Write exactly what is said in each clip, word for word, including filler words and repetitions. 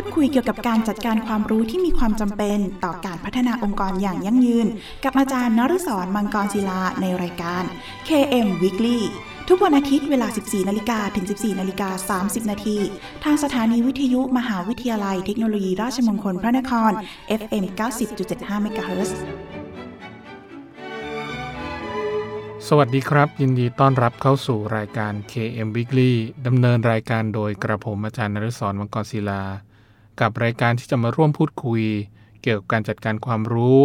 พูดคุยเกี่ยวกับการจัดการความรู้ที่มีความจำเป็นต่อการพัฒนาองค์กรอย่างยั่งยืนกับอาจารย์นฤศร มังกรศิลาในรายการ เค เอ็ม Weekly ทุกวันอาทิตย์เวลา สิบสี่นาฬิกา ถึง สิบสี่นาฬิกาสามสิบนาที น. ทางสถานีวิทยุมหาวิทยาลัยเทคโนโลยีราชมงคลพระนคร เอฟ เอ็ม เก้าสิบจุดเจ็ดห้า เมกะเฮิรตซ์ สวัสดีครับยินดีต้อนรับเข้าสู่รายการ เค เอ็ม Weekly ดำเนินรายการโดยกระผมอาจารย์นฤศร มังกรศิลากับรายการที่จะมาร่วมพูดคุยเกี่ยวกับการจัดการความรู้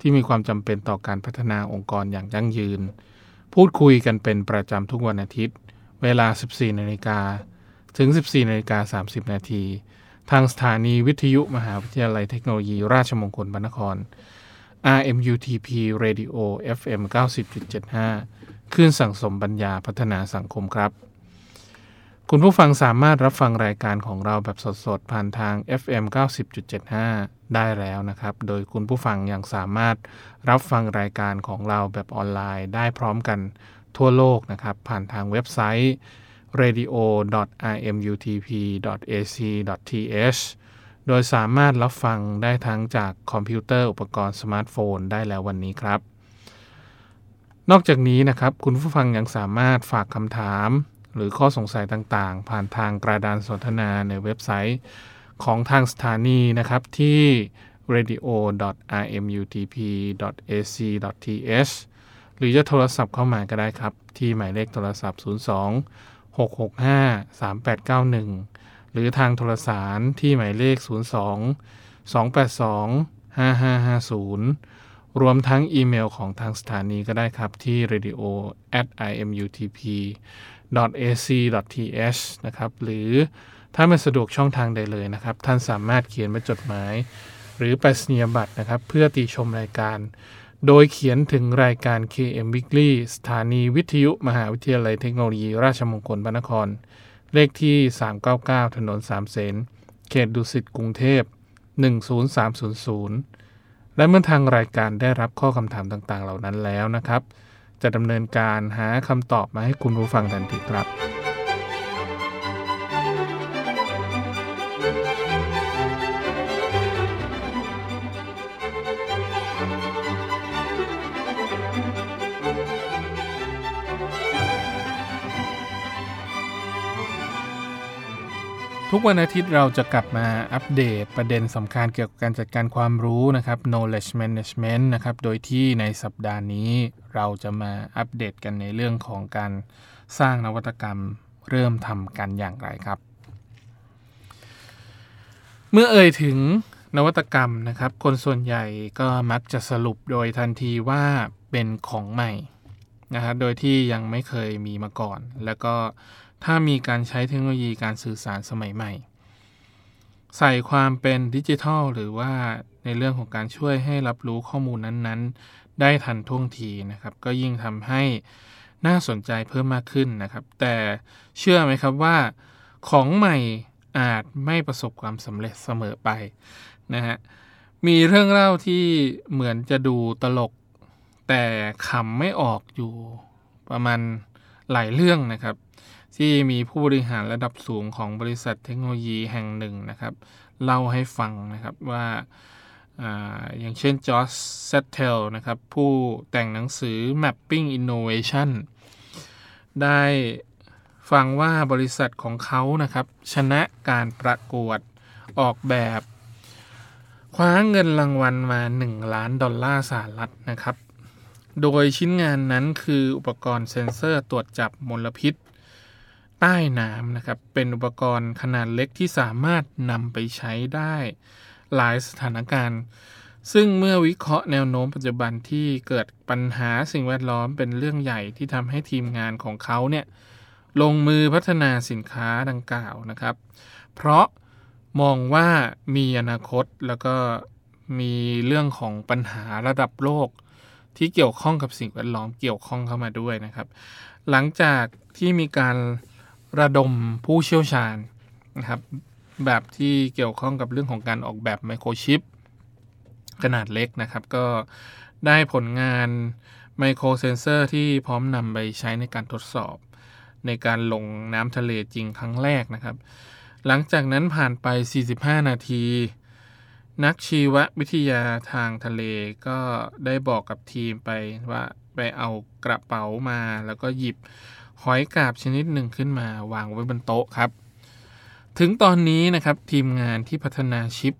ที่มีความจำเป็นต่อการพัฒนาองค์กรอย่างยั่งยืนพูดคุยกันเป็นประจำทุกวันอาทิตย์เวลา สิบสี่นาฬิกา ถึง สิบสี่นาฬิกาสามสิบนาที ทางสถานีวิทยุมหาวิทยาลัยเทคโนโลยีราชมงคลพระนคร อาร์ เอ็ม ยู ที พี Radio เอฟ เอ็ม เก้าสิบจุดเจ็ดห้า คลื่นสังสมปัญญาพัฒนาสังคมครับคุณผู้ฟังสามารถรับฟังรายการของเราแบบสดๆผ่านทาง เอฟ เอ็ม เก้าสิบจุดเจ็ดห้า ได้แล้วนะครับโดยคุณผู้ฟังยังสามารถรับฟังรายการของเราแบบออนไลน์ได้พร้อมกันทั่วโลกนะครับผ่านทางเว็บไซต์ เรดิโอ ดอท อาร์ เอ็ม ยู ที พี ดอท เอ ซี ดอท ที เอช โดยสามารถรับฟังได้ทั้งจากคอมพิวเตอร์อุปกรณ์สมาร์ทโฟนได้แล้ววันนี้ครับนอกจากนี้นะครับคุณผู้ฟังยังสามารถฝากคำถามหรือข้อสงสัยต่างๆผ่านทางกระดานสนทนาในเว็บไซต์ของทางสถานีนะครับที่ เรดิโอ ดอท อาร์ เอ็ม ยู ที พี ดอท เอ ซี ดอท ที เอช หรือจะโทรศัพท์เข้ามาก็ได้ครับที่หมายเลขโทรศัพท์ศูนย์สอง หกหกห้า สามแปดเก้าหนึ่งหรือทางโทรสารที่หมายเลขศูนย์สอง สองแปดสอง ห้าห้าห้าศูนย์รวมทั้งอีเมลของทางสถานีก็ได้ครับที่ เรดิโอ แอท ไอ เอ็ม ยู ที พี ดอท เอ ซี ดอท ที เอช นะครับหรือถ้าไม่สะดวกช่องทางใดเลยนะครับท่านสามารถเขียนเป็นจดหมายหรือไปรษณียบัตรนะครับเพื่อติชมรายการโดยเขียนถึงรายการ เค เอ็ม Weekly สถานีวิทยุมหาวิทยาลัยเทคโนโลยีราชมงคลพระนครเลขที่สามเก้าเก้าถนนสามเสนเขตดุสิตกรุงเทพหนึ่งศูนย์สามศูนย์ศูนย์และเมื่อทางรายการได้รับข้อคำถามต่างๆเหล่านั้นแล้วนะครับจะดำเนินการหาคำตอบมาให้คุณผู้ฟังทันทีครับทุกวันอาทิตย์เราจะกลับมาอัปเดตประเด็นสำคัญเกี่ยวกับการจัดการความรู้นะครับ knowledge management นะครับโดยที่ในสัปดาห์นี้เราจะมาอัปเดตกันในเรื่องของการสร้างนวัตกรรมเริ่มทำกันอย่างไรครับเมื่อเอ่ยถึงนวัตกรรมนะครับคนส่วนใหญ่ก็มักจะสรุปโดยทันทีว่าเป็นของใหม่นะครับโดยที่ยังไม่เคยมีมาก่อนแล้วก็ถ้ามีการใช้เทคโนโลยีการสื่อสารสมัยใหม่ใส่ความเป็นดิจิทัลหรือว่าในเรื่องของการช่วยให้รับรู้ข้อมูลนั้นๆได้ทันท่วงทีนะครับก็ยิ่งทำให้น่าสนใจเพิ่มมากขึ้นนะครับแต่เชื่อไหมครับว่าของใหม่อาจไม่ประสบความสำเร็จเสมอไปนะฮะมีเรื่องเล่าที่เหมือนจะดูตลกแต่ขำไม่ออกอยู่ประมาณหลายเรื่องนะครับที่มีผู้บริหารระดับสูงของบริษัทเทคโนโลยีแห่งหนึ่งนะครับเล่าให้ฟังนะครับว่า อ, อย่างเช่นจอร์จเซตเทลนะครับผู้แต่งหนังสือ Mapping Innovation ได้ฟังว่าบริษัทของเขานะครับชนะการประกวดออกแบบคว้าเงินรางวัลมาหนึ่งล้านดอลลาร์สหรัฐนะครับโดยชิ้นงานนั้นคืออุปกรณ์เซ็นเซอร์ตรวจจับมลพิษใต้น้ำนะครับเป็นอุปกรณ์ขนาดเล็กที่สามารถนำไปใช้ได้หลายสถานการณ์ซึ่งเมื่อวิเคราะห์แนวโน้มปัจจุบันที่เกิดปัญหาสิ่งแวดล้อมเป็นเรื่องใหญ่ที่ทำให้ทีมงานของเขาเนี่ยลงมือพัฒนาสินค้าดังกล่าวนะครับเพราะมองว่ามีอนาคตแล้วก็มีเรื่องของปัญหาระดับโลกที่เกี่ยวข้องกับสิ่งแวดล้อมเกี่ยวข้องเข้ามาด้วยนะครับหลังจากที่มีการระดมผู้เชี่ยวชาญนะครับแบบที่เกี่ยวข้องกับเรื่องของการออกแบบไมโครชิปขนาดเล็กนะครับก็ได้ผลงานไมโครเซนเซอร์ที่พร้อมนำไปใช้ในการทดสอบในการลงน้ำทะเลจริงครั้งแรกนะครับ หลังจากนั้นผ่านไปสี่สิบห้านาทีนักชีววิทยาทางทะเลก็ได้บอกกับทีมไปว่าไปเอากระเป๋ามาแล้วก็หยิบหอยกาบชนิดหนึ่งขึ้นมาวางไว้บนโต๊ะครับถึงตอนนี้นะครับทีมงานที่พัฒนาชิป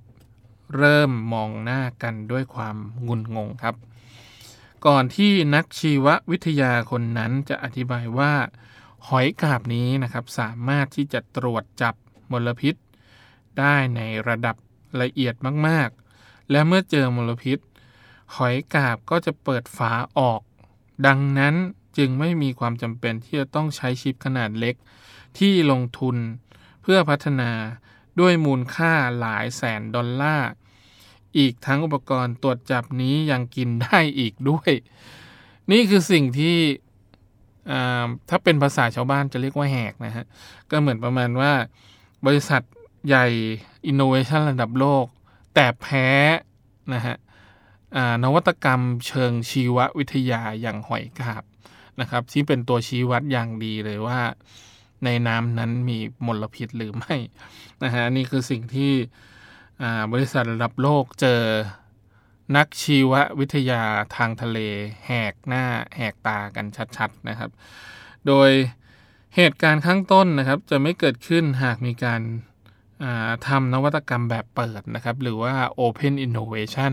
เริ่มมองหน้ากันด้วยความงุนงงครับก่อนที่นักชีววิทยาคนนั้นจะอธิบายว่าหอยกาบนี้นะครับสามารถที่จะตรวจจับมลพิษได้ในระดับละเอียดมากๆและเมื่อเจอมลพิษหอยกาบก็จะเปิดฝาออกดังนั้นจึงไม่มีความจำเป็นที่จะต้องใช้ชิปขนาดเล็กที่ลงทุนเพื่อพัฒนาด้วยมูลค่าหลายแสนดอลลาร์อีกทั้งอุปกรณ์ตรวจจับนี้ยังกินได้อีกด้วยนี่คือสิ่งที่ถ้าเป็นภาษาชาวบ้านจะเรียกว่าแหกนะฮะก็เหมือนประมาณว่าบริษัทใหญ่อินโนเวชันระดับโลกแต่แพ้นะฮะนวัตกรรมเชิงชีววิทยาอย่างหอยกาบนะครับที่เป็นตัวชี้วัดอย่างดีเลยว่าในน้ำนั้นมีมลพิษหรือไม่นะฮะนี่คือสิ่งที่บริษัทระดับโลกเจอนักชีววิทยาทางทะเลแหกหน้าแหกตากันชัดๆนะครับโดยเหตุการณ์ข้างต้นนะครับจะไม่เกิดขึ้นหากมีการทำนวัตกรรมแบบเปิดนะครับหรือว่า Open Innovation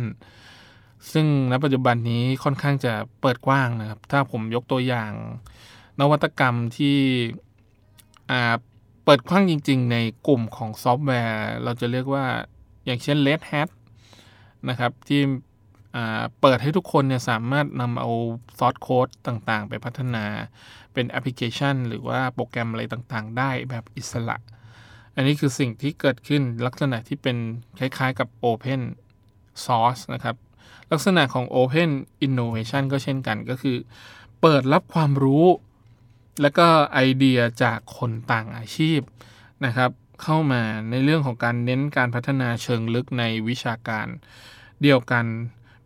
ซึ่งณปัจจุบันนี้ค่อนข้างจะเปิดกว้างนะครับถ้าผมยกตัวอย่างนวัตกรรมที่เปิดกว้างจริงๆในกลุ่มของซอฟต์แวร์เราจะเรียกว่าอย่างเช่น Red Hat นะครับที่เปิดให้ทุกคนเนี่ยสามารถนำเอาซอร์สโค้ดต่างๆไปพัฒนาเป็นแอปพลิเคชันหรือว่าโปรแกรมอะไรต่างๆได้แบบอิสระอันนี้คือสิ่งที่เกิดขึ้นลักษณะที่เป็นคล้ายๆกับ Open Source นะครับลักษณะของ Open Innovation ก็เช่นกันก็คือเปิดรับความรู้แล้วก็ไอเดียจากคนต่างอาชีพนะครับเข้ามาในเรื่องของการเน้นการพัฒนาเชิงลึกในวิชาการเดียวกัน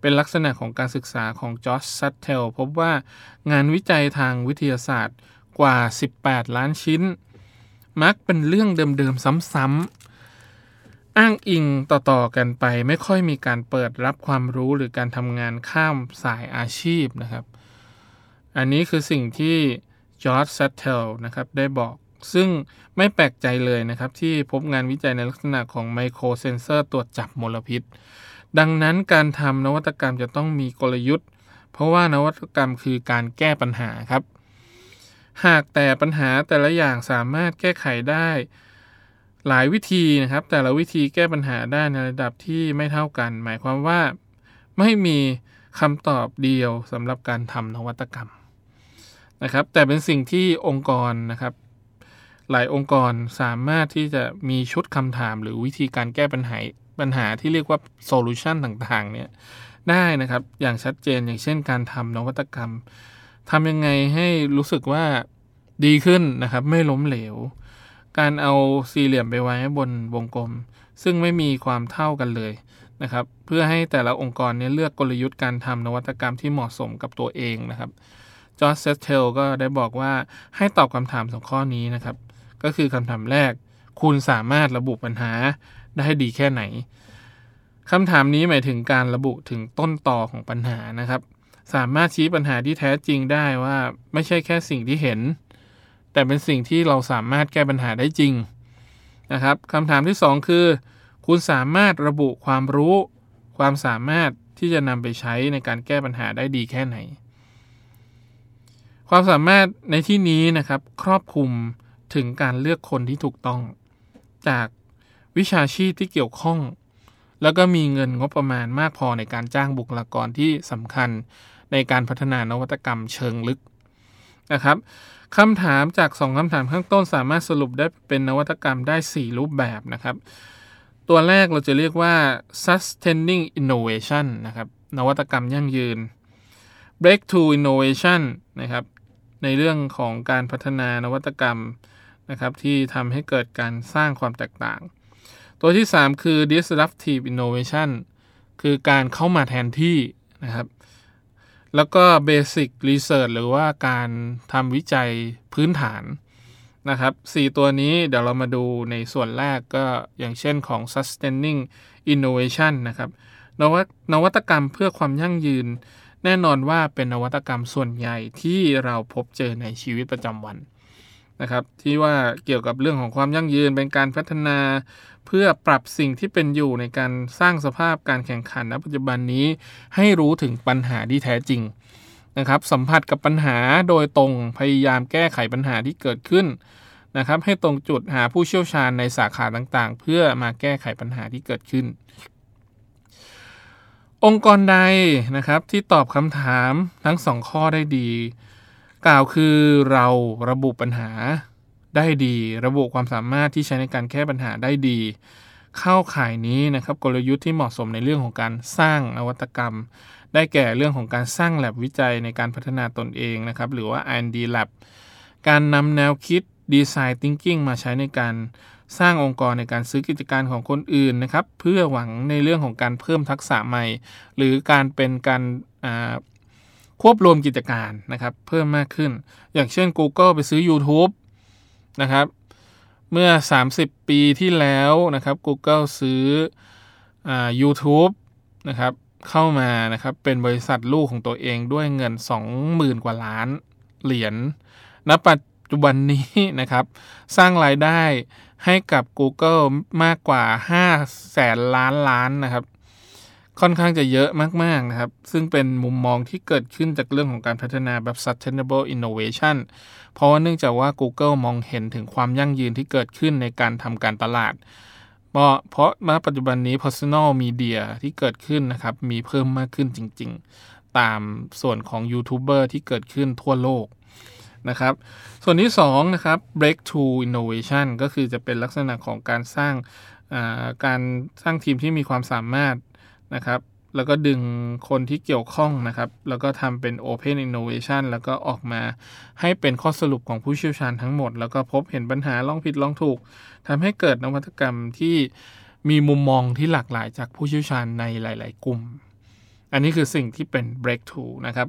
เป็นลักษณะของการศึกษาของจอร์จซัตเทลพบว่างานวิจัยทางวิทยาศาสตร์กว่าสิบแปดล้านชิ้นมักเป็นเรื่องเดิมๆซ้ำๆอ้างอิงต่อๆกันไปไม่ค่อยมีการเปิดรับความรู้หรือการทำงานข้ามสายอาชีพนะครับอันนี้คือสิ่งที่จอร์จซัตเทลนะครับได้บอกซึ่งไม่แปลกใจเลยนะครับที่พบงานวิจัยในลักษณะของไมโครเซนเซอร์ตรวจจับมลพิษดังนั้นการทำนวัตกรรมจะต้องมีกลยุทธ์เพราะว่านวัตกรรมคือการแก้ปัญหาครับหากแต่ปัญหาแต่ละอย่างสามารถแก้ไขได้หลายวิธีนะครับแต่ละวิธีแก้ปัญหาได้ในระดับที่ไม่เท่ากันหมายความว่าไม่มีคำตอบเดียวสำหรับการทำนวัตกรรมนะครับแต่เป็นสิ่งที่องค์กรนะครับหลายองค์กรสามารถที่จะมีชุดคำถามหรือวิธีการแก้ปัญหาปัญหาที่เรียกว่าโซลูชันต่างๆเนี่ยได้นะครับอย่างชัดเจนอย่างเช่นการทำนวัตกรรมทำยังไงให้รู้สึกว่าดีขึ้นนะครับไม่ล้มเหลวการเอาสี่เหลี่ยมไปไว้บนวงกลมซึ่งไม่มีความเท่ากันเลยนะครับเพื่อให้แต่ละองค์กรเนี่ยเลือกกลยุทธ์การทำนวัตกรรมที่เหมาะสมกับตัวเองนะครับจอร์จ เซตเทลก็ได้บอกว่าให้ตอบคำถามสองข้อนี้นะครับก็คือคำถามแรกคุณสามารถระบุปัญหาได้ดีแค่ไหนคำถามนี้หมายถึงการระบุถึงต้นตอของปัญหานะครับสามารถชี้ปัญหาที่แท้จริงได้ว่าไม่ใช่แค่สิ่งที่เห็นแต่เป็นสิ่งที่เราสามารถแก้ปัญหาได้จริงนะครับคำถามที่สองคือคุณสามารถระบุความรู้ความสามารถที่จะนำไปใช้ในการแก้ปัญหาได้ดีแค่ไหนความสามารถในที่นี้นะครับครอบคลุมถึงการเลือกคนที่ถูกต้องจากวิชาชีพที่เกี่ยวข้องแล้วก็มีเงินงบประมาณมากพอในการจ้างบุคลากรที่สำคัญในการพัฒนานวัตกรรมเชิงลึกนะครับคำถามจากสองคำถามข้างต้นสามารถสรุปได้เป็นนวัตกรรมได้สี่รูปแบบนะครับตัวแรกเราจะเรียกว่า Sustaining Innovation นะครับนวัตกรรมยั่งยืน Breakthrough Innovation นะครับในเรื่องของการพัฒนานวัตกรรมนะครับที่ทำให้เกิดการสร้างความแตกต่างตัวที่สามคือ Disruptive Innovation คือการเข้ามาแทนที่นะครับแล้วก็ Basic Research หรือว่าการทำวิจัยพื้นฐาน นะครับสี่ตัวนี้เดี๋ยวเรามาดูในส่วนแรกก็อย่างเช่นของ Sustaining Innovation นะครับนวัตนวัตกรรมเพื่อความยั่งยืนแน่นอนว่าเป็นนวัตกรรมส่วนใหญ่ที่เราพบเจอในชีวิตประจำวันนะครับที่ว่าเกี่ยวกับเรื่องของความยั่งยืนเป็นการพัฒนาเพื่อปรับสิ่งที่เป็นอยู่ในการสร้างสภาพการแข่งขันณปัจจุบันนี้ให้รู้ถึงปัญหาที่แท้จริงนะครับสัมผัสกับปัญหาโดยตรงพยายามแก้ไขปัญหาที่เกิดขึ้นนะครับให้ตรงจุดหาผู้เชี่ยวชาญในสาขาต่างๆเพื่อมาแก้ไขปัญหาที่เกิดขึ้นองค์กรใดนะครับที่ตอบคำถามทั้งสองข้อได้ดีกล่าวคือเราระบุปัญหาได้ดีระบุความสามารถที่ใช้ในการแก้ปัญหาได้ดีเข้าข่ายนี้นะครับกลยุทธ์ที่เหมาะสมในเรื่องของการสร้างนวัตกรรมได้แก่เรื่องของการสร้าง lab วิจัยในการพัฒนาตนเองนะครับหรือว่า อาร์ แอนด์ ดี Lab การนำแนวคิด Design Thinking มาใช้ในการสร้างองค์กรในการซื้อกิจการของคนอื่นนะครับเพื่อหวังในเรื่องของการเพิ่มทักษะใหม่หรือการเป็นการควบรวมกิจการนะครับเพิ่มมากขึ้นอย่างเช่น Google ไปซื้อ YouTube นะครับเมื่อสามสิบปีที่แล้วนะครับ Google ซื้ออ่า YouTube นะครับเข้ามานะครับเป็นบริษัทลูกของตัวเองด้วยเงิน สองหมื่น กว่าล้านเหรียญณปัจจุบันนี้นะครับสร้างรายได้ให้กับ Google มากกว่า ห้าแสน ล้านล้านนะครับค่อนข้างจะเยอะมากๆนะครับซึ่งเป็นมุมมองที่เกิดขึ้นจากเรื่องของการพัฒนาแบบ Sustainable Innovation เพราะว่าเนื่องจากว่า Google มองเห็นถึงความยั่งยืนที่เกิดขึ้นในการทำการตลาดเพราะเพราะณปัจจุบันนี้ Personal Media ที่เกิดขึ้นนะครับมีเพิ่มมากขึ้นจริงๆตามส่วนของยูทูบเบอร์ที่เกิดขึ้นทั่วโลกนะครับส่วนที่สองนะครับ Breakthrough Innovation ก็คือจะเป็นลักษณะของการสร้างอ่าการสร้างทีมที่มีความสามารถนะครับแล้วก็ดึงคนที่เกี่ยวข้องนะครับแล้วก็ทำเป็น Open Innovation แล้วก็ออกมาให้เป็นข้อสรุปของผู้เชี่ยวชาญทั้งหมดแล้วก็พบเห็นปัญหาลองผิดลองถูกทำให้เกิดนวัตกรรมที่มีมุมมองที่หลากหลายจากผู้เชี่ยวชาญในหลายๆกลุ่มอันนี้คือสิ่งที่เป็น Breakthrough นะครับ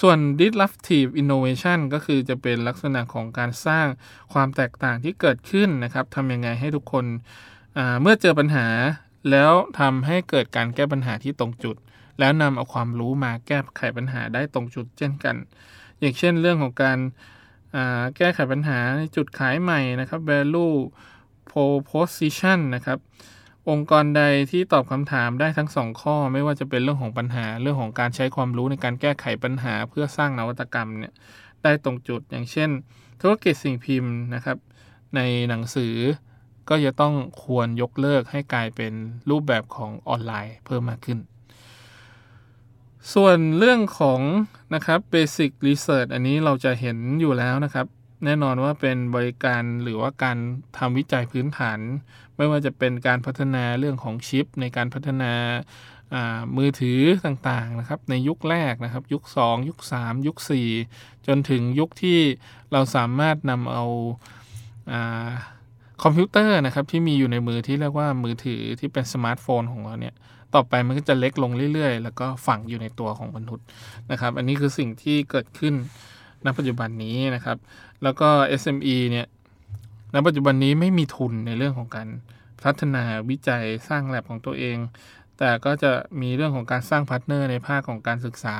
ส่วน Disruptive Innovation ก็คือจะเป็นลักษณะของการสร้างความแตกต่างที่เกิดขึ้นนะครับทำยังไงให้ทุกคนเมื่อเจอปัญหาแล้วทำให้เกิดการแก้ปัญหาที่ตรงจุดแล้วนำเอาความรู้มาแก้ไขปัญหาได้ตรงจุดเช่นกันอย่างเช่นเรื่องของการแก้ไขปัญหาในจุดขายใหม่นะครับ value proposition นะครับองค์กรใดที่ตอบคำถามได้ทั้งสองข้อไม่ว่าจะเป็นเรื่องของปัญหาเรื่องของการใช้ความรู้ในการแก้ไขปัญหาเพื่อสร้างนวัตกรรมเนี่ยได้ตรงจุดอย่างเช่นธุรกิจสิ่งพิมพ์นะครับในหนังสือก็จะต้องควรยกเลิกให้กลายเป็นรูปแบบของออนไลน์เพิ่มมากขึ้นส่วนเรื่องของนะครับ Basic Research อันนี้เราจะเห็นอยู่แล้วนะครับแน่นอนว่าเป็นบริการหรือว่าการทำวิจัยพื้นฐานไม่ว่าจะเป็นการพัฒนาเรื่องของชิปในการพัฒนามือถือต่างๆนะครับในยุคแรกนะครับยุคสองยุคสามยุคสี่จนถึงยุคที่เราสามารถนำเอาอ่าคอมพิวเตอร์นะครับที่มีอยู่ในมือที่เรียกว่ามือถือที่เป็นสมาร์ทโฟนของเราเนี่ยต่อไปมันก็จะเล็กลงเรื่อยๆแล้วก็ฝังอยู่ในตัวของมนุษย์นะครับอันนี้คือสิ่งที่เกิดขึ้นณปัจจุบันนี้นะครับแล้วก็ เอส เอ็ม อี เนี่ยณปัจจุบันนี้ไม่มีทุนในเรื่องของการพัฒนาวิจัยสร้างแลบของตัวเองแต่ก็จะมีเรื่องของการสร้างพาร์ทเนอร์ในภาคของการศึกษา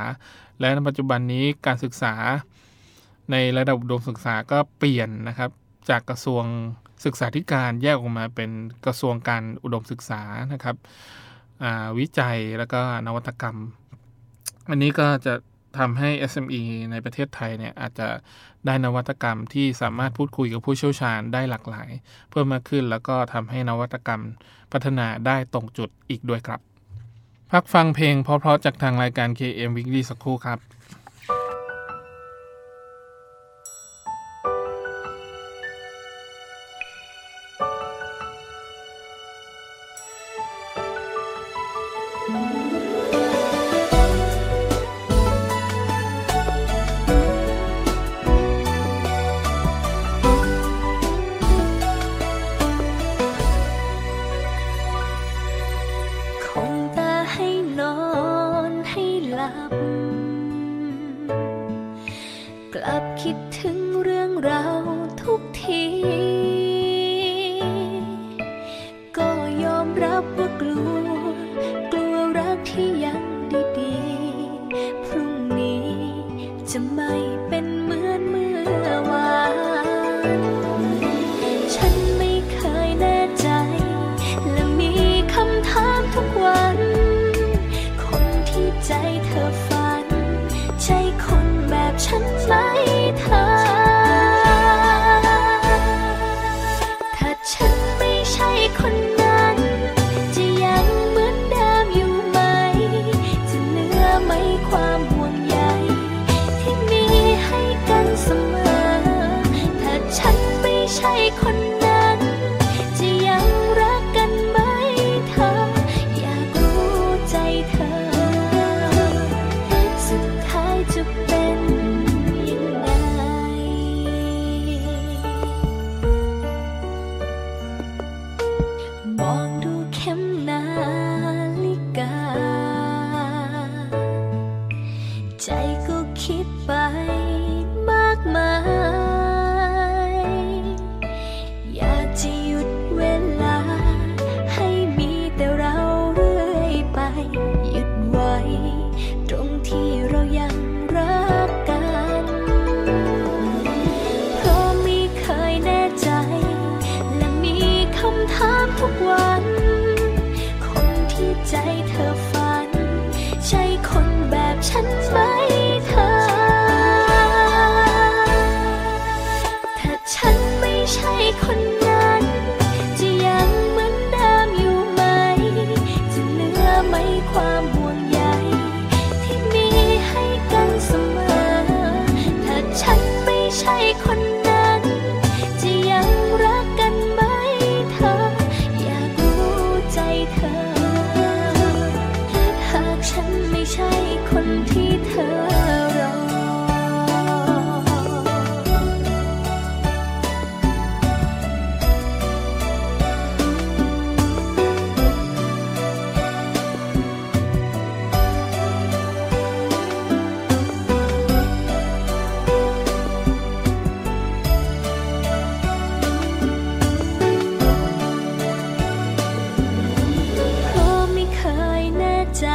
และณปัจจุบันนี้การศึกษาในระดับอุดมศึกษาก็เปลี่ยนนะครับจากกระทรวงศึกษาธิการแยกออกมาเป็นกระทรวงการอุดมศึกษานะครับวิจัยแล้วก็นวัตกรรมอันนี้ก็จะทำให้ เอส เอ็ม อี ในประเทศไทยเนี่ยอาจจะได้นวัตกรรมที่สามารถพูดคุยกับผู้เชี่ยวชาญได้หลากหลายเพิ่มมากขึ้นแล้วก็ทำให้นวัตกรรมพัฒนาได้ตรงจุดอีกด้วยครับพักฟังเพลงเพราะๆจากทางรายการ เค เอ็ม Weekly สักครู่ครับกลับคิดถึงเรื่องราวทุกที จะไม่เป็นเหมือนเมื่อวานฉันไม่เคยแน่ใจและมีคำถามทุกวันคนที่ใจเธอฝันใช่คนแบบฉันไหมเธอถ้าฉันไม่ใช่คนคนนั้นจะยังรักกันไหมเธออยากรู้ใจเธอสุดท้ายจะเป็นยังไงมองดูเข็มนาฬิกาใจก็คิดไปมากมายใจเธอฝันใช่คนแบบฉันไหมเธอถ้าฉันไม่ใช่คนนั้นจะยังเหมือนเดิมอยู่ไหมจะเหลือไหมความห่วงใยที่มีให้กันเสมอถ้าฉันไม่ใช่คนนั้นจะยังรักกันไหมเธออยากรู้ใจเธอฉันไม่ใช่คนที่เธอรอถ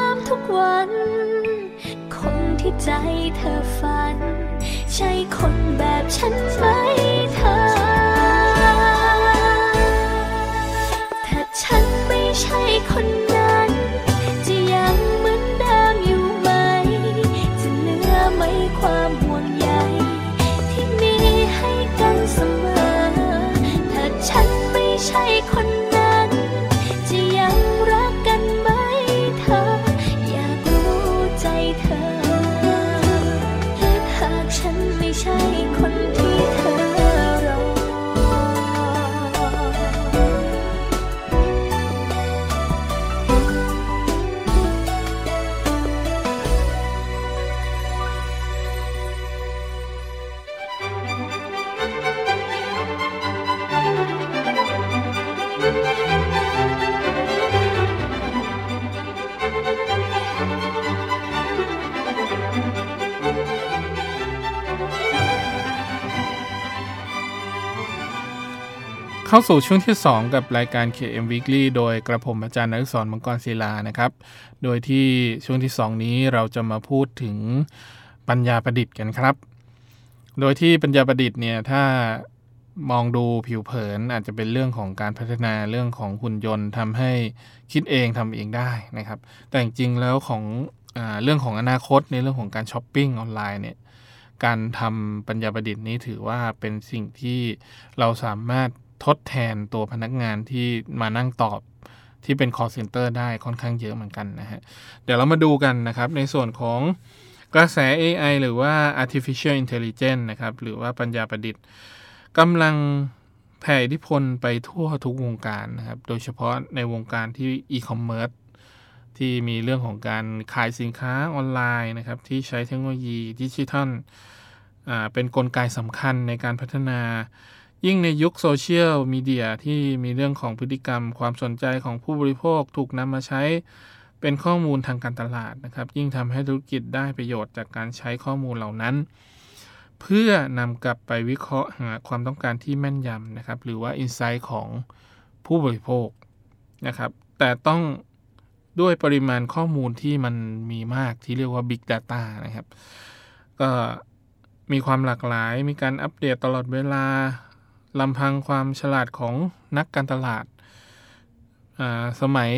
ามทุกวันคนที่ใจเธอฝันใช่คนแบบฉันไหมเธอถ้าฉันไม่ใช่คนนั้นจะยังเหมือนเดิมอยู่ไหมจะเหลือไหมความห่วงใยที่มีให้กันเสมอถ้าฉันไม่ใช่คนนั้นจะยังรักกันไหมใช่คนที่เธอรอเข้าสู่ช่วงที่สองกับรายการ เค เอ็ม Weekly โดยกระผมอาจารย์นฤศร มังกรศิลานะครับโดยที่ช่วงที่สองนี้เราจะมาพูดถึงปัญญาประดิษฐ์กันครับโดยที่ปัญญาประดิษฐ์เนี่ยถ้ามองดูผิวเผินอาจจะเป็นเรื่องของการพัฒนาเรื่องของหุ่นยนต์ทำให้คิดเองทำเองได้นะครับแต่จริงๆแล้วของอ่าเรื่องของอนาคตในเรื่องของการช้อปปิ้งออนไลน์เนี่ยการทำปัญญาประดิษฐ์นี้ถือว่าเป็นสิ่งที่เราสามารถทดแทนตัวพนักงานที่มานั่งตอบที่เป็น call center ได้ค่อนข้างเยอะเหมือนกันนะฮะเดี๋ยวเรามาดูกันนะครับในส่วนของกระแส เอ ไอ หรือว่า Artificial Intelligence นะครับหรือว่าปัญญาประดิษฐ์กำลังแผ่อิทธิพลไปทั่วทุกวงการนะครับโดยเฉพาะในวงการที่ E-commerce ที่มีเรื่องของการขายสินค้าออนไลน์นะครับที่ใช้เทคโนโลยีดิจิทัลอ่าเป็นกลไกสำคัญในการพัฒนายิ่งในยุคโซเชียลมีเดียที่มีเรื่องของพฤติกรรมความสนใจของผู้บริโภคถูกนำมาใช้เป็นข้อมูลทางการตลาดนะครับยิ่งทำให้ธุรกิจได้ประโยชน์จากการใช้ข้อมูลเหล่านั้นเพื่อนำกลับไปวิเคราะห์หาความต้องการที่แม่นยำนะครับหรือว่าอินไซต์ของผู้บริโภคนะครับแต่ต้อง ด้วยปริมาณข้อมูลที่มันมีมากที่เรียกว่า Big Data นะครับก็มีความหลากหลายมีการอัปเดตตลอดเวลาลำพังความฉลาดของนักการตลาดสมัย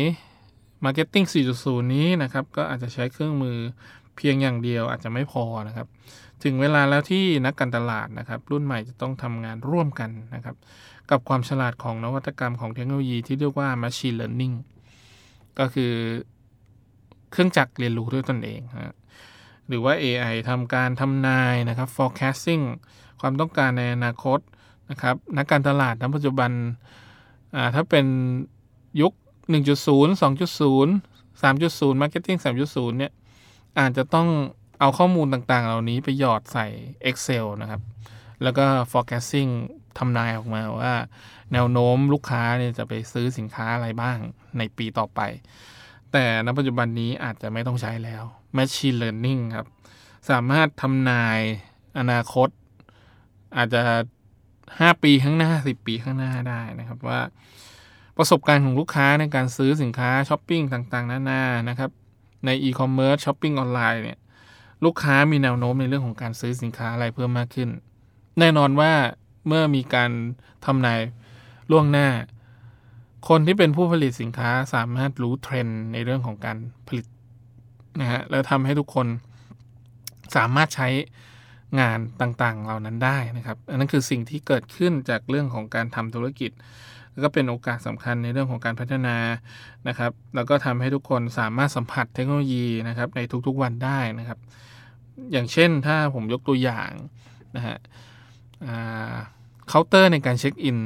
Marketing สี่จุดศูนย์ นี้นะครับก็อาจจะใช้เครื่องมือเพียงอย่างเดียวอาจจะไม่พอนะครับถึงเวลาแล้วที่นักการตลาดนะครับรุ่นใหม่จะต้องทำงานร่วมกันนะครับกับความฉลาดของนวัตกรรมของเทคโนโลยีที่เรียกว่า Machine Learning ก็คือเครื่องจักรเรียนรู้ด้วยตนเองนะหรือว่า เอ ไอ ทำการทำนายนะครับ forecasting ความต้องการในอนาคตนะครับนักการตลาดในปัจจุบันอ่าถ้าเป็นยุค หนึ่งจุดศูนย์ สองจุดศูนย์ สามจุดศูนย์ marketing สามจุดศูนย์ เนี่ยอาจจะต้องเอาข้อมูลต่างๆเหล่านี้ไปหยอดใส่ Excel นะครับแล้วก็ forecasting ทำนายออกมาว่าแนวโน้มลูกค้าเนี่ยจะไปซื้อสินค้าอะไรบ้างในปีต่อไปแต่ณปัจจุบันนี้อาจจะไม่ต้องใช้แล้ว Machine Learning ครับสามารถทำนายอนาคตอาจจะห้าปีข้างหน้าสิบปีข้างหน้าได้นะครับว่าประสบการณ์ของลูกค้าในการซื้อสินค้าช้อปปิ้งต่างๆนานานะครับใน E-commerce ช้อปปิ้งออนไลน์เนี่ยลูกค้ามีแนวโน้มในเรื่องของการซื้อสินค้าอะไรเพิ่มมากขึ้นแน่นอนว่าเมื่อมีการทำนายล่วงหน้าคนที่เป็นผู้ผลิตสินค้าสามารถรู้เทรนด์ในเรื่องของการผลิตนะฮะแล้วทำให้ทุกคนสามารถใช้งานต่างๆเหล่านั้นได้นะครับอันนั้นคือสิ่งที่เกิดขึ้นจากเรื่องของการทำธุรกิจแล้วก็เป็นโอกาสสำคัญในเรื่องของการพัฒนานะครับแล้วก็ทำให้ทุกคนสามารถสัมผัสเทคโนโลยีนะครับในทุกๆวันได้นะครับอย่างเช่นถ้าผมยกตัวอย่างนะฮะเคาน์เตอร์ในการเช็คอิน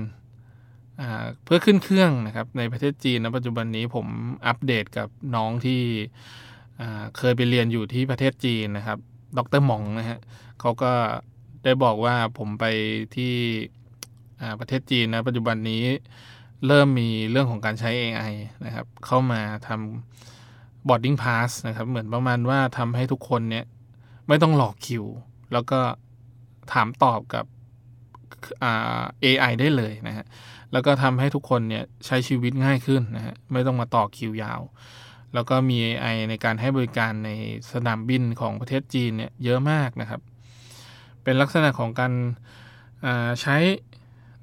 เพื่อขึ้นเครื่องนะครับในประเทศจีนณปัจจุบันนี้ผมอัปเดตกับน้องที่เคยไปเรียนอยู่ที่ประเทศจีนนะครับดร.หม่องนะฮะเขาก็ได้บอกว่าผมไปที่ประเทศจีนนะปัจจุบันนี้เริ่มมีเรื่องของการใช้ เอ ไอ นะครับเข้ามาทำ boarding pass นะครับเหมือนประมาณว่าทำให้ทุกคนเนี่ยไม่ต้องหลอกคิวแล้วก็ถามตอบกับเอ ไอ ได้เลยนะฮะแล้วก็ทำให้ทุกคนเนี่ยใช้ชีวิตง่ายขึ้นนะฮะไม่ต้องมาต่อคิวยาวแล้วก็มี เอ ไอ ในการให้บริการในสนามบินของประเทศจีนเนี่ยเยอะมากนะครับเป็นลักษณะของการใช้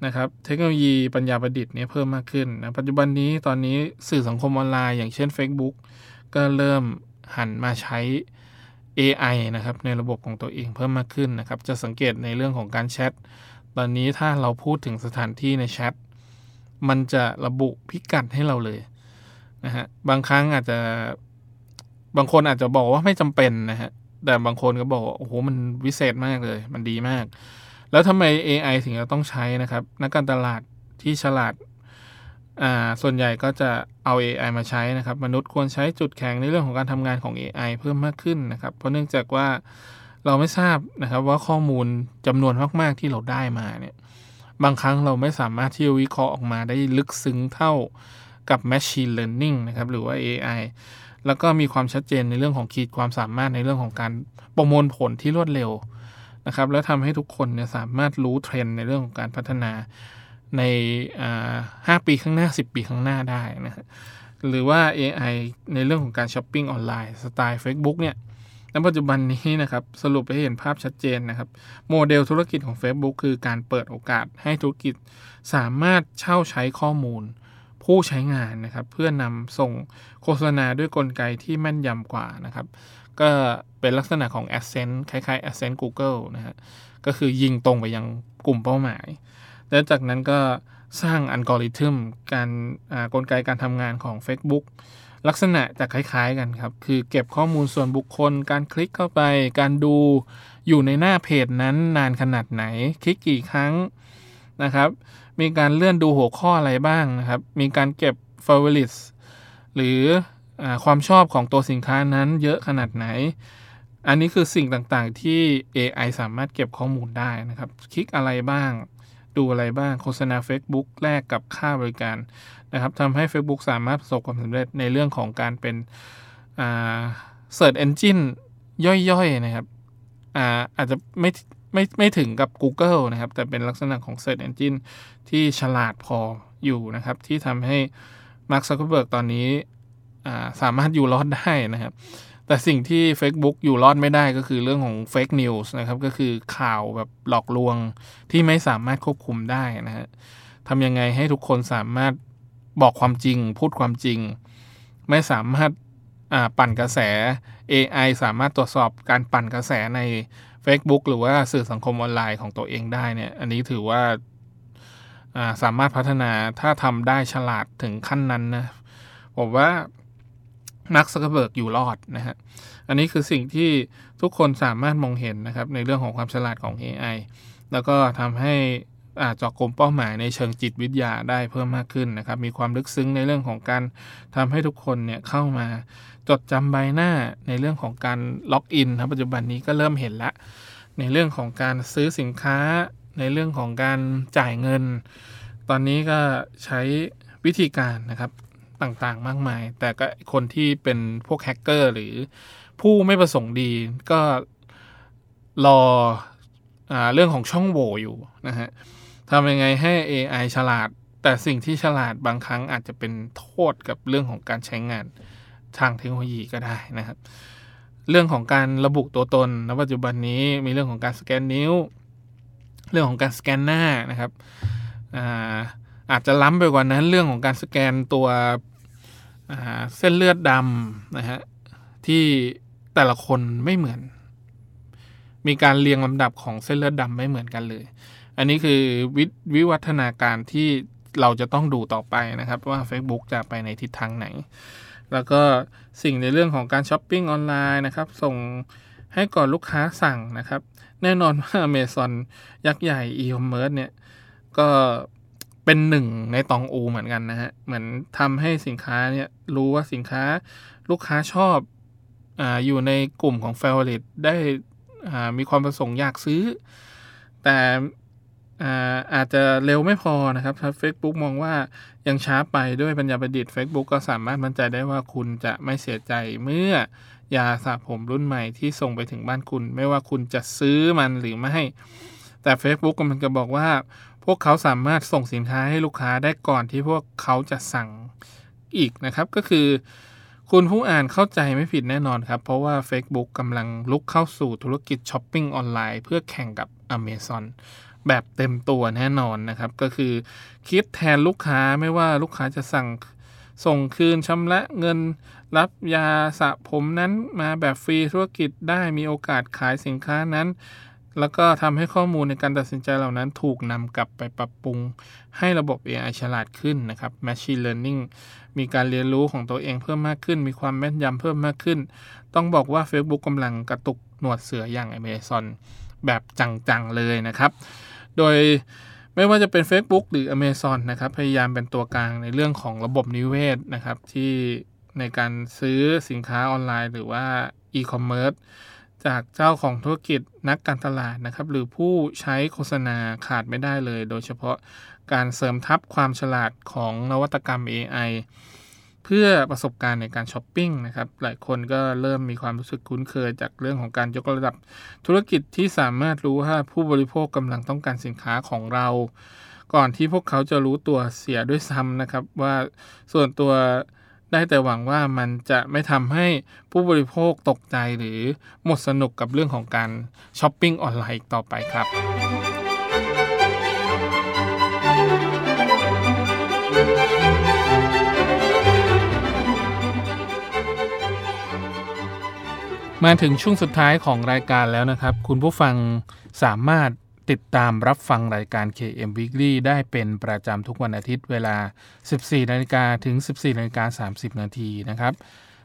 นะครับเทคโนโลยีปัญญาประดิษฐ์เนี่ยเพิ่มมากขึ้นนะปัจจุบันนี้ตอนนี้สื่อสังคมออนไลน์อย่างเช่น Facebook ก็เริ่มหันมาใช้ เอ ไอ นะครับในระบบของตัวเองเพิ่มมากขึ้นนะครับจะสังเกตในเรื่องของการแชทตอนนี้ถ้าเราพูดถึงสถานที่ในแชทมันจะระบุพิกัดให้เราเลยนะฮะบางครั้งอาจจะบางคนอาจจะบอกว่าไม่จำเป็นนะฮะแต่บางคนก็บอกว่าโอ้โหมันวิเศษมากเลยมันดีมากแล้วทำไม เอ ไอ ถึงจะต้องใช้นะครับนักการตลาดที่ฉลาดอ่าส่วนใหญ่ก็จะเอา เอ ไอ มาใช้นะครับมนุษย์ควรใช้จุดแข็งในเรื่องของการทำงานของ เอ ไอ เพิ่มมากขึ้นนะครับเพราะเนื่องจากว่าเราไม่ทราบนะครับว่าข้อมูลจำนวนมากๆที่เราได้มาเนี่ยบางครั้งเราไม่สามารถที่จะวิเคราะห์ออกมาได้ลึกซึ้งเท่ากับ Machine Learning นะครับหรือว่า เอ ไอ แล้วก็มีความชัดเจนในเรื่องของขีดความสามารถในเรื่องของการประมวลผลที่รวดเร็วนะครับและทำให้ทุกคนเนี่ยสามารถรู้เทรนด์ในเรื่องของการพัฒนาในห้าปีข้างหน้าสิบปีข้างหน้าได้นะหรือว่า เอ ไอ ในเรื่องของการช้อปปิ้งออนไลน์สไตล์ Facebook เนี่ยในปัจจุบันนี้นะครับสรุปให้เห็นภาพชัดเจนนะครับโมเดลธุรกิจของ Facebook คือการเปิดโอกาสให้ธุรกิจสามารถเช่าใช้ข้อมูลผู้ใช้งานนะครับเพื่อนำส่งโฆษณาด้วยกลไกที่แม่นยำกว่านะครับก็เป็นลักษณะของ Adsense คล้ายๆ Adsense Google นะฮะก็คือยิงตรงไปยังกลุ่มเป้าหมายและจากนั้นก็สร้างอัลกอริทึมการกลไกการทำงานของ Facebook ลักษณะจะคล้ายๆกันครับคือเก็บข้อมูลส่วนบุคคลการคลิกเข้าไปการดูอยู่ในหน้าเพจนั้นนานขนาดไหนคลิกกี่ครั้งนะครับมีการเลื่อนดูหัวข้ออะไรบ้างนะครับมีการเก็บ favorites หรือความชอบของตัวสินค้านั้นเยอะขนาดไหนอันนี้คือสิ่งต่างๆที่ เอ ไอ สามารถเก็บข้อมูลได้นะครับคลิกอะไรบ้างดูอะไรบ้างโฆษณา Facebook แลกกับค่าบริการนะครับทำให้ Facebook สามารถประสบความสำเร็จในเรื่องของการเป็นอ่า Search Engine ย่อยๆนะครับอ่าอาจจะไม่ไม่ไม่ถึงกับ Google นะครับแต่เป็นลักษณะของ Search Engine ที่ฉลาดพออยู่นะครับที่ทำให้มาร์ค ซักเคอร์เบิร์กตอนนี้ สามารถอยู่รอดได้นะครับแต่สิ่งที่ Facebook อยู่รอดไม่ได้ก็คือเรื่องของ Fake News นะครับก็คือข่าวแบบหลอกลวงที่ไม่สามารถควบคุมได้นะฮะทำยังไงให้ทุกคนสามารถบอกความจริงพูดความจริงไม่สามารถปั่นกระแส เอ ไอ สามารถตรวจสอบการปั่นกระแสใน Facebook หรือว่าสื่อสังคมออนไลน์ของตัวเองได้เนี่ยอันนี้ถือว่าสามารถพัฒนาถ้าทำได้ฉลาดถึงขั้นนั้นนะผมว่านักซักเบิร์กอยู่รอดนะฮะอันนี้คือสิ่งที่ทุกคนสามารถมองเห็นนะครับในเรื่องของความฉลาดของ เอ ไอ แล้วก็ทำให้เจาะกลุ่มเป้าหมายในเชิงจิตวิทยาได้เพิ่มมากขึ้นนะครับมีความลึกซึ้งในเรื่องของการทำให้ทุกคนเนี่ยเข้ามาจดจำใบหน้าในเรื่องของการล็อกอินนะปัจจุบันนี้ก็เริ่มเห็นละในเรื่องของการซื้อสินค้าในเรื่องของการจ่ายเงินตอนนี้ก็ใช้วิธีการนะครับต่างๆมากมายแต่ก็คนที่เป็นพวกแฮกเกอร์หรือผู้ไม่ประสงค์ดีก็รออ่าเรื่องของช่องโหว่อยู่นะฮะทำยังไงให้ เอ ไอ ฉลาดแต่สิ่งที่ฉลาดบางครั้งอาจจะเป็นโทษกับเรื่องของการใช้งานทางเทคโนโลยีก็ได้นะครับเรื่องของการระบุตัวตนณปัจจุบันนี้มีเรื่องของการสแกนนิ้วเรื่องของการสแกนหน้านะครับอ่าอาจจะล้ำไปกว่านั้นเรื่องของการสแกนตัวเส้นเลือดดำนะฮะที่แต่ละคนไม่เหมือนมีการเรียงลำดับของเส้นเลือดดำไม่เหมือนกันเลยอันนี้คือ วิ, วิวัฒนาการที่เราจะต้องดูต่อไปนะครับว่า Facebook จะไปในทิศทางไหนแล้วก็สิ่งในเรื่องของการช้อปปิ้งออนไลน์นะครับส่งให้ก่อนลูกค้าสั่งนะครับแน่นอนว่า Amazon ยักษ์ใหญ่ E-commerce เนี่ยก็เป็นหนึ่งในตองอูเหมือนกันนะฮะเหมือนทำให้สินค้าเนี่ยรู้ว่าสินค้าลูกค้าชอบอ่าอยู่ในกลุ่มของ Favorite ได้อ่ามีความประสงค์อยากซื้อแต่อ่าอาจจะเร็วไม่พอนะครับถ้า Facebook มองว่ายังช้าไปด้วยปัญญาประดิษฐ์ Facebook ก็สามารถมั่นใจได้ว่าคุณจะไม่เสียใจเมื่อยาสระผมรุ่นใหม่ที่ส่งไปถึงบ้านคุณไม่ว่าคุณจะซื้อมันหรือไม่แต่ Facebook กำลังจะบอกว่าพวกเขาสามารถส่งสินค้าให้ลูกค้าได้ก่อนที่พวกเขาจะสั่งอีกนะครับก็คือคุณผู้อ่านเข้าใจไม่ผิดแน่นอนครับเพราะว่า Facebook กำลังลุกเข้าสู่ธุรกิจช้อปปิ้งออนไลน์เพื่อแข่งกับ Amazon แบบเต็มตัวแน่นอนนะครับก็คือคิดแทนลูกค้าไม่ว่าลูกค้าจะสั่งส่งคืนชำระเงินรับยาสระผมนั้นมาแบบฟรีธุรกิจได้มีโอกาสขายสินค้านั้นแล้วก็ทำให้ข้อมูลในการตัดสินใจเหล่านั้นถูกนำกลับไปปรับปรุงให้ระบบ เอ ไอ ฉลาดขึ้นนะครับ Machine Learning มีการเรียนรู้ของตัวเองเพิ่มมากขึ้นมีความแม่นยำเพิ่มมากขึ้นต้องบอกว่า Facebook กำลังกระตุกหนวดเสืออย่าง Amazon แบบจังๆเลยนะครับโดยไม่ว่าจะเป็น Facebook หรือ Amazon นะครับพยายามเป็นตัวกลางในเรื่องของระบบนิเวศนะครับที่ในการซื้อสินค้าออนไลน์หรือว่า E-commerceจากเจ้าของธุรกิจนักการตลาดนะครับหรือผู้ใช้โฆษณาขาดไม่ได้เลยโดยเฉพาะการเสริมทับความฉลาดของนวัตกรรม เอ ไอ เพื่อประสบการณ์ในการช้อปปิ้งนะครับหลายคนก็เริ่มมีความรู้สึกคุ้นเคยจากเรื่องของการยกระดับธุรกิจที่สามารถรู้ว่าผู้บริโภคกำลังต้องการสินค้าของเราก่อนที่พวกเขาจะรู้ตัวเสียด้วยซ้ำนะครับว่าส่วนตัวได้แต่หวังว่ามันจะไม่ทำให้ผู้บริโภคตกใจหรือหมดสนุกกับเรื่องของการช้อปปิ้งออนไลน์อีกต่อไปครับมาถึงช่วงสุดท้ายของรายการแล้วนะครับคุณผู้ฟังสามารถติดตามรับฟังรายการ เค เอ็ม Weekly ได้เป็นประจำทุกวันอาทิตย์เวลา สิบสี่นาฬิกา ถึง สิบสี่นาฬิกาสามสิบนาที นะครับ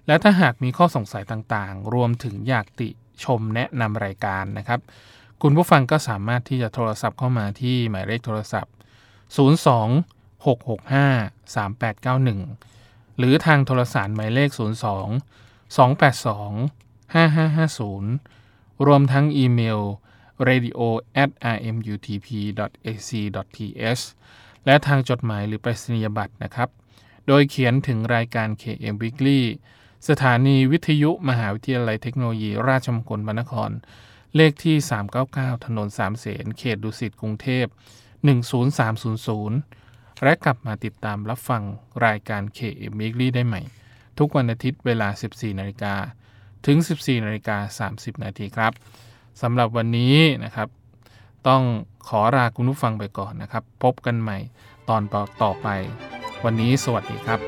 และถ้าหากมีข้อสงสัยต่างๆรวมถึงอยากติชมแนะนำรายการนะครับคุณผู้ฟังก็สามารถที่จะโทรศัพท์เข้ามาที่หมายเลขโทรศัพท์ศูนย์ สอง หก หก ห้า สาม แปด เก้า หนึ่งหรือทางโทรศัพท์หมายเลขศูนย์ สอง สอง แปด สอง ห้า ห้า ห้า ศูนย์รวมทั้งอีเมลradio at r m u t p dot a c dot t h และทางจดหมายหรือไปรษณียบัตรนะครับโดยเขียนถึงรายการ เค เอ็ม Weekly สถานีวิทยุมหาวิทยาลัยเทคโนโลยีราชมงคลพระนครเลขที่สามเก้าเก้าถนนสามเสนเขตดุสิตกรุงเทพหนึ่งศูนย์สามศูนย์ศูนย์และกลับมาติดตามรับฟังรายการ เค เอ็ม Weekly ได้ใหม่ ทุกวันอาทิตย์เวลา สิบสี่นาฬิกา ถึง สิบสี่นาฬิกาสามสิบนาที ครับสำหรับวันนี้นะครับต้องขอลาคุณผู้ฟังไปก่อนนะครับพบกันใหม่ตอนต่อไปวันนี้สวัสดีครับ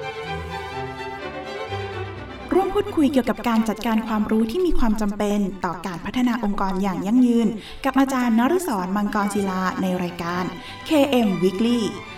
ร่วมพูดคุยเกี่ยวกับการจัดการความรู้ที่มีความจำเป็นต่อการพัฒนาองค์กรอย่างยั่งยืนกับอาจารย์นฤศร มังกรศิลาในรายการ เค เอ็ม Weekly